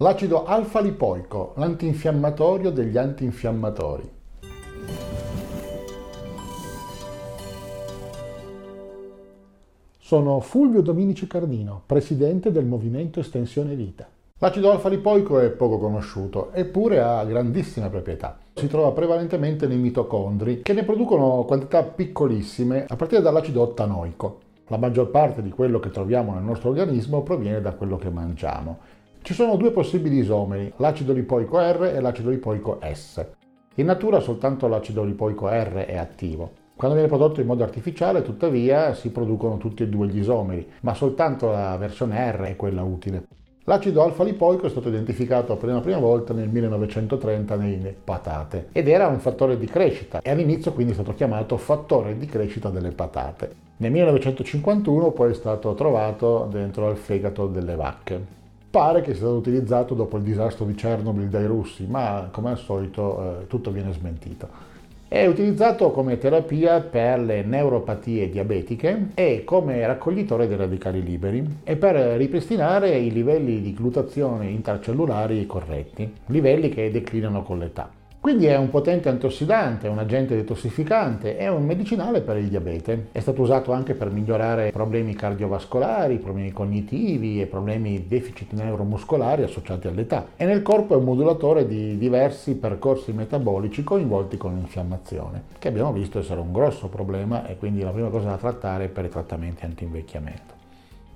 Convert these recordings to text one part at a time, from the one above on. L'acido alfa-lipoico, l'antinfiammatorio degli antinfiammatori. Sono Fulvio Dominici Cardino, presidente del Movimento Estensione Vita. L'acido alfa-lipoico è poco conosciuto, eppure ha grandissime proprietà. Si trova prevalentemente nei mitocondri, che ne producono quantità piccolissime a partire dall'acido ottanoico. La maggior parte di quello che troviamo nel nostro organismo proviene da quello che mangiamo. Ci sono due possibili isomeri, l'acido lipoico R e l'acido lipoico S. In natura soltanto l'acido lipoico R è attivo. Quando viene prodotto in modo artificiale, tuttavia, si producono tutti e due gli isomeri, ma soltanto la versione R è quella utile. L'acido alfa-lipoico è stato identificato per la prima volta nel 1930 nelle patate ed era un fattore di crescita e all'inizio quindi è stato chiamato fattore di crescita delle patate. Nel 1951 poi è stato trovato dentro al fegato delle vacche. Pare che sia stato utilizzato dopo il disastro di Chernobyl dai russi, ma come al solito tutto viene smentito. È utilizzato come terapia per le neuropatie diabetiche e come raccoglitore dei radicali liberi e per ripristinare i livelli di glutazione intercellulari corretti, livelli che declinano con l'età. Quindi è un potente antiossidante, un agente detossificante, è un medicinale per il diabete. È stato usato anche per migliorare problemi cardiovascolari, problemi cognitivi e problemi deficit neuromuscolari associati all'età. E nel corpo è un modulatore di diversi percorsi metabolici coinvolti con l'infiammazione, che abbiamo visto essere un grosso problema e quindi la prima cosa da trattare è per i trattamenti anti-invecchiamento.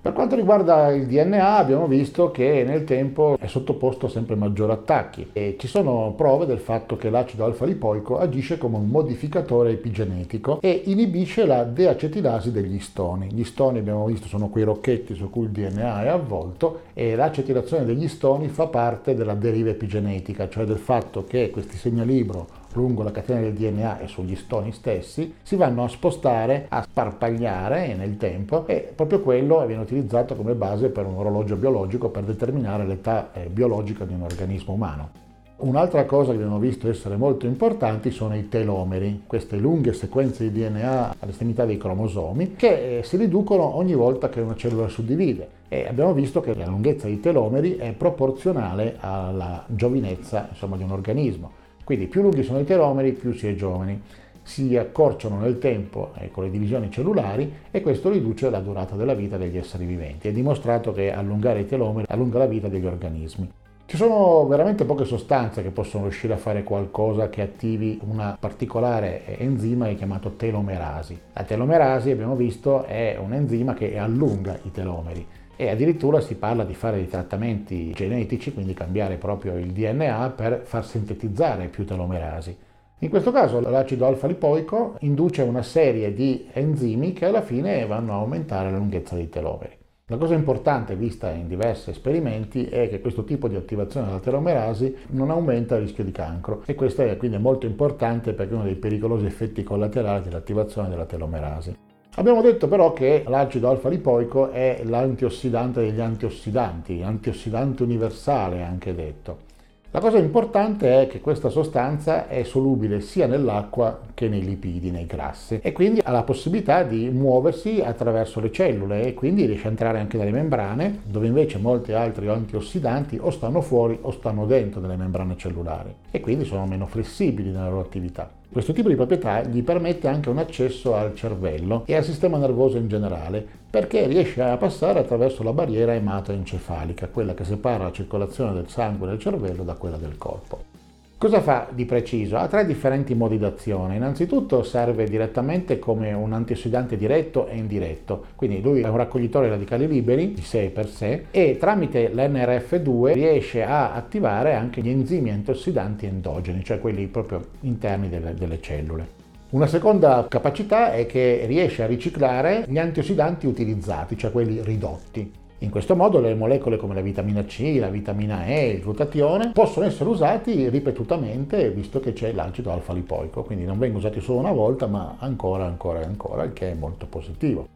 Per quanto riguarda il DNA abbiamo visto che nel tempo è sottoposto a sempre maggiori attacchi e ci sono prove del fatto che l'acido alfa-lipoico agisce come un modificatore epigenetico e inibisce la deacetilasi degli istoni. Gli istoni abbiamo visto sono quei rocchetti su cui il DNA è avvolto e l'acetilazione degli istoni fa parte della deriva epigenetica, cioè del fatto che questi segnalibro lungo la catena del DNA e sugli istoni stessi si vanno a spostare, a sparpagliare nel tempo e proprio quello viene utilizzato come base per un orologio biologico per determinare l'età biologica di un organismo umano. Un'altra cosa che abbiamo visto essere molto importanti sono i telomeri, queste lunghe sequenze di DNA all'estremità dei cromosomi che si riducono ogni volta che una cellula suddivide e abbiamo visto che la lunghezza dei telomeri è proporzionale alla giovinezza, di un organismo. Quindi più lunghi sono i telomeri, più si è giovani. Si accorciano nel tempo con le divisioni cellulari e questo riduce la durata della vita degli esseri viventi. È dimostrato che allungare i telomeri allunga la vita degli organismi. Ci sono veramente poche sostanze che possono riuscire a fare qualcosa che attivi una particolare enzima che è chiamato telomerasi. La telomerasi, abbiamo visto, è un enzima che allunga i telomeri. E addirittura si parla di fare dei trattamenti genetici, quindi cambiare proprio il DNA per far sintetizzare più telomerasi. In questo caso l'acido alfa-lipoico induce una serie di enzimi che alla fine vanno a aumentare la lunghezza dei telomeri. La cosa importante vista in diversi esperimenti è che questo tipo di attivazione della telomerasi non aumenta il rischio di cancro e questo è quindi molto importante perché è uno dei pericolosi effetti collaterali dell'attivazione della telomerasi. Abbiamo detto però che l'acido alfa-lipoico è l'antiossidante degli antiossidanti, antiossidante universale anche detto. La cosa importante è che questa sostanza è solubile sia nell'acqua che nei lipidi, nei grassi, e quindi ha la possibilità di muoversi attraverso le cellule e quindi riesce a entrare anche dalle membrane, dove invece molti altri antiossidanti o stanno fuori o stanno dentro delle membrane cellulari e quindi sono meno flessibili nella loro attività. Questo tipo di proprietà gli permette anche un accesso al cervello e al sistema nervoso in generale, perché riesce a passare attraverso la barriera ematoencefalica, quella che separa la circolazione del sangue del cervello da quella del corpo. Cosa fa di preciso? Ha tre differenti modi d'azione. Innanzitutto serve direttamente come un antiossidante diretto e indiretto, quindi lui è un raccoglitore di radicali liberi di sé per sé e tramite l'NRF2 riesce a attivare anche gli enzimi antiossidanti endogeni, cioè quelli proprio interni delle cellule. Una seconda capacità è che riesce a riciclare gli antiossidanti utilizzati, cioè quelli ridotti. In questo modo le molecole come la vitamina C, la vitamina E, il glutatione possono essere usati ripetutamente visto che c'è l'acido alfa-lipoico, quindi non vengono usati solo una volta ma ancora, il che è molto positivo.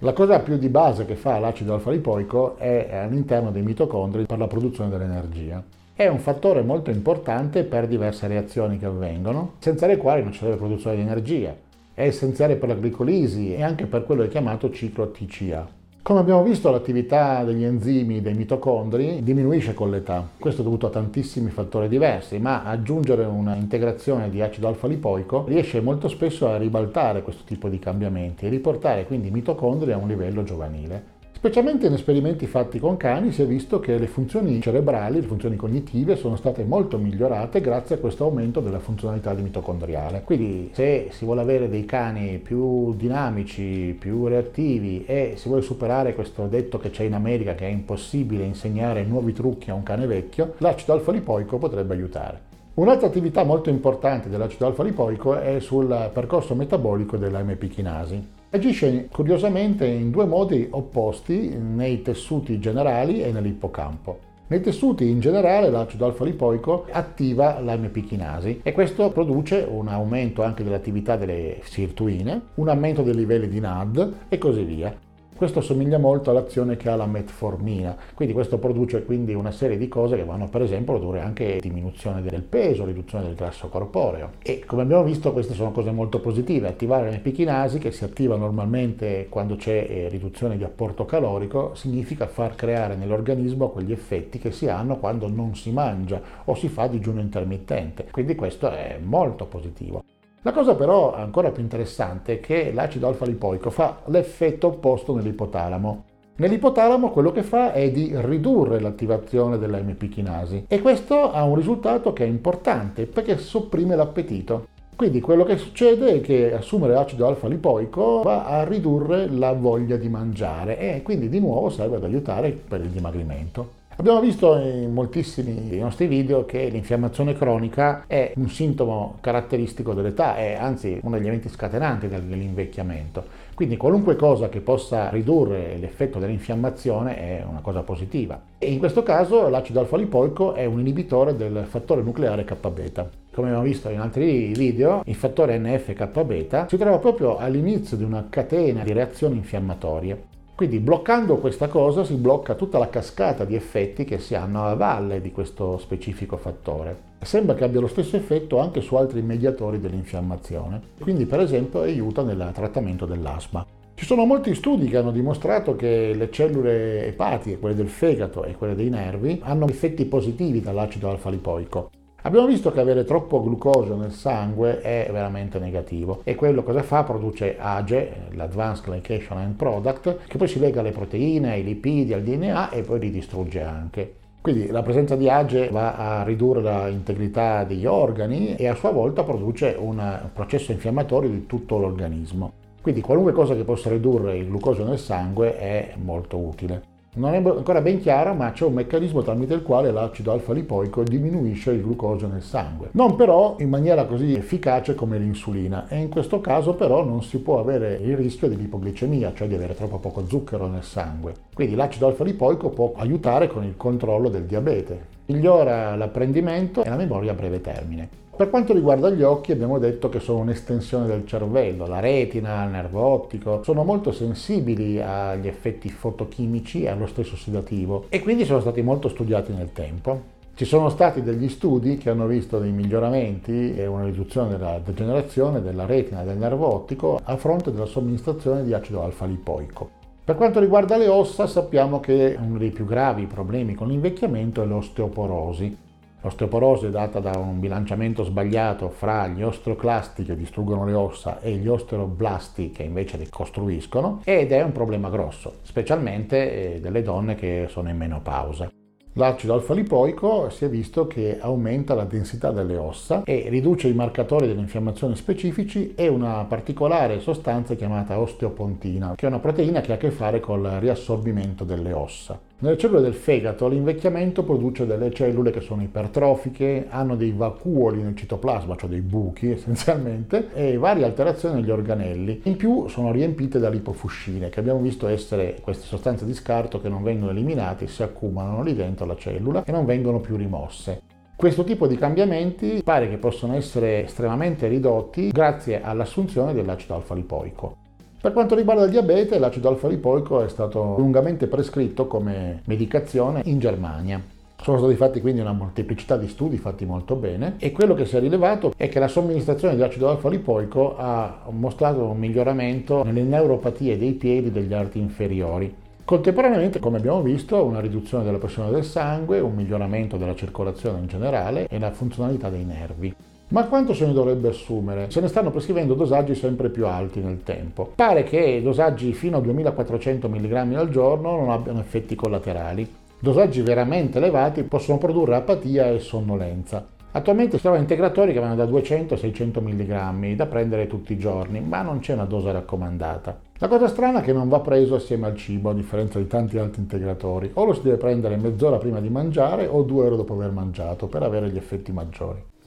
La cosa più di base che fa l'acido alfa-lipoico è all'interno dei mitocondri per la produzione dell'energia. È un fattore molto importante per diverse reazioni che avvengono, senza le quali non ci sarebbe produzione di energia. È essenziale per la glicolisi e anche per quello che è chiamato ciclo TCA. Come abbiamo visto, l'attività degli enzimi dei mitocondri diminuisce con l'età. Questo è dovuto a tantissimi fattori diversi, ma aggiungere una integrazione di acido alfa-lipoico riesce molto spesso a ribaltare questo tipo di cambiamenti e riportare quindi i mitocondri a un livello giovanile. Specialmente in esperimenti fatti con cani si è visto che le funzioni cerebrali, le funzioni cognitive sono state molto migliorate grazie a questo aumento della funzionalità mitocondriale. Quindi se si vuole avere dei cani più dinamici, più reattivi e si vuole superare questo detto che c'è in America che è impossibile insegnare nuovi trucchi a un cane vecchio, l'acido alfa-lipoico potrebbe aiutare. Un'altra attività molto importante dell'acido alfa-lipoico è sul percorso metabolico dell'AMP-chinasi. Agisce curiosamente in due modi opposti nei tessuti generali e nell'ippocampo. Nei tessuti in generale l'acido alfa-lipoico attiva l'AMP-chinasi e questo produce un aumento anche dell'attività delle sirtuine, un aumento dei livelli di NAD e così via. Questo somiglia molto all'azione che ha la metformina, quindi questo produce quindi una serie di cose che vanno per esempio a produrre anche diminuzione del peso, riduzione del grasso corporeo. E come abbiamo visto queste sono cose molto positive, attivare le chinasi che si attiva normalmente quando c'è riduzione di apporto calorico significa far creare nell'organismo quegli effetti che si hanno quando non si mangia o si fa digiuno intermittente, quindi questo è molto positivo. La cosa però ancora più interessante è che l'acido alfa-lipoico fa l'effetto opposto nell'ipotalamo. Nell'ipotalamo quello che fa è di ridurre l'attivazione dell'AMP-chinasi e questo ha un risultato che è importante perché sopprime l'appetito. Quindi quello che succede è che assumere acido alfa-lipoico va a ridurre la voglia di mangiare e quindi di nuovo serve ad aiutare per il dimagrimento. Abbiamo visto in moltissimi dei nostri video che l'infiammazione cronica è un sintomo caratteristico dell'età, è anzi uno degli eventi scatenanti dell'invecchiamento. Quindi qualunque cosa che possa ridurre l'effetto dell'infiammazione è una cosa positiva. E in questo caso l'acido alfa-lipoico è un inibitore del fattore nucleare Kb beta. Come abbiamo visto in altri video, il fattore NFK beta si trova proprio all'inizio di una catena di reazioni infiammatorie. Quindi bloccando questa cosa si blocca tutta la cascata di effetti che si hanno a valle di questo specifico fattore. Sembra che abbia lo stesso effetto anche su altri mediatori dell'infiammazione, quindi per esempio aiuta nel trattamento dell'asma. Ci sono molti studi che hanno dimostrato che le cellule epatiche, quelle del fegato e quelle dei nervi, hanno effetti positivi dall'acido alfa-lipoico. Abbiamo visto che avere troppo glucosio nel sangue è veramente negativo e quello cosa fa? Produce AGE, l'Advanced Glycation End Product, che poi si lega alle proteine, ai lipidi, al DNA e poi li distrugge anche. Quindi la presenza di AGE va a ridurre l'integrità degli organi e a sua volta produce un processo infiammatorio di tutto l'organismo. Quindi qualunque cosa che possa ridurre il glucosio nel sangue è molto utile. Non è ancora ben chiaro, ma c'è un meccanismo tramite il quale l'acido alfa-lipoico diminuisce il glucosio nel sangue. Non però in maniera così efficace come l'insulina e in questo caso però non si può avere il rischio dell'ipoglicemia, cioè di avere troppo poco zucchero nel sangue. Quindi l'acido alfa-lipoico può aiutare con il controllo del diabete, migliora l'apprendimento e la memoria a breve termine. Per quanto riguarda gli occhi abbiamo detto che sono un'estensione del cervello, la retina, il nervo ottico, sono molto sensibili agli effetti fotochimici e allo stress ossidativo e quindi sono stati molto studiati nel tempo. Ci sono stati degli studi che hanno visto dei miglioramenti e una riduzione della degenerazione della retina e del nervo ottico a fronte della somministrazione di acido alfa-lipoico. Per quanto riguarda le ossa sappiamo che uno dei più gravi problemi con l'invecchiamento è l'osteoporosi. L'osteoporosi è data da un bilanciamento sbagliato fra gli osteoclasti che distruggono le ossa e gli osteoblasti che invece le costruiscono ed è un problema grosso, specialmente delle donne che sono in menopausa. L'acido alfa-lipoico si è visto che aumenta la densità delle ossa e riduce i marcatori dell'infiammazione specifici e una particolare sostanza chiamata osteopontina, che è una proteina che ha a che fare col riassorbimento delle ossa. Nelle cellule del fegato l'invecchiamento produce delle cellule che sono ipertrofiche, hanno dei vacuoli nel citoplasma, cioè dei buchi essenzialmente, e varie alterazioni negli organelli. In più sono riempite da lipofuscine, che abbiamo visto essere queste sostanze di scarto che non vengono eliminate, si accumulano lì dentro la cellula e non vengono più rimosse. Questo tipo di cambiamenti pare che possono essere estremamente ridotti grazie all'assunzione dell'acido alfa-lipoico. Per quanto riguarda il diabete, l'acido alfa-lipoico è stato lungamente prescritto come medicazione in Germania. Sono stati fatti quindi una molteplicità di studi fatti molto bene e quello che si è rilevato è che la somministrazione di acido alfa-lipoico ha mostrato un miglioramento nelle neuropatie dei piedi e degli arti inferiori. Contemporaneamente, come abbiamo visto, una riduzione della pressione del sangue, un miglioramento della circolazione in generale e la funzionalità dei nervi. Ma quanto se ne dovrebbe assumere? Se ne stanno prescrivendo dosaggi sempre più alti nel tempo. Pare che dosaggi fino a 2400 mg al giorno non abbiano effetti collaterali. Dosaggi veramente elevati possono produrre apatia e sonnolenza. Attualmente ci sono integratori che vanno da 200 a 600 mg da prendere tutti i giorni, ma non c'è una dose raccomandata. La cosa strana è che non va preso assieme al cibo, a differenza di tanti altri integratori. O lo si deve prendere mezz'ora prima di mangiare o 2 ore dopo aver mangiato per avere gli effetti maggiori.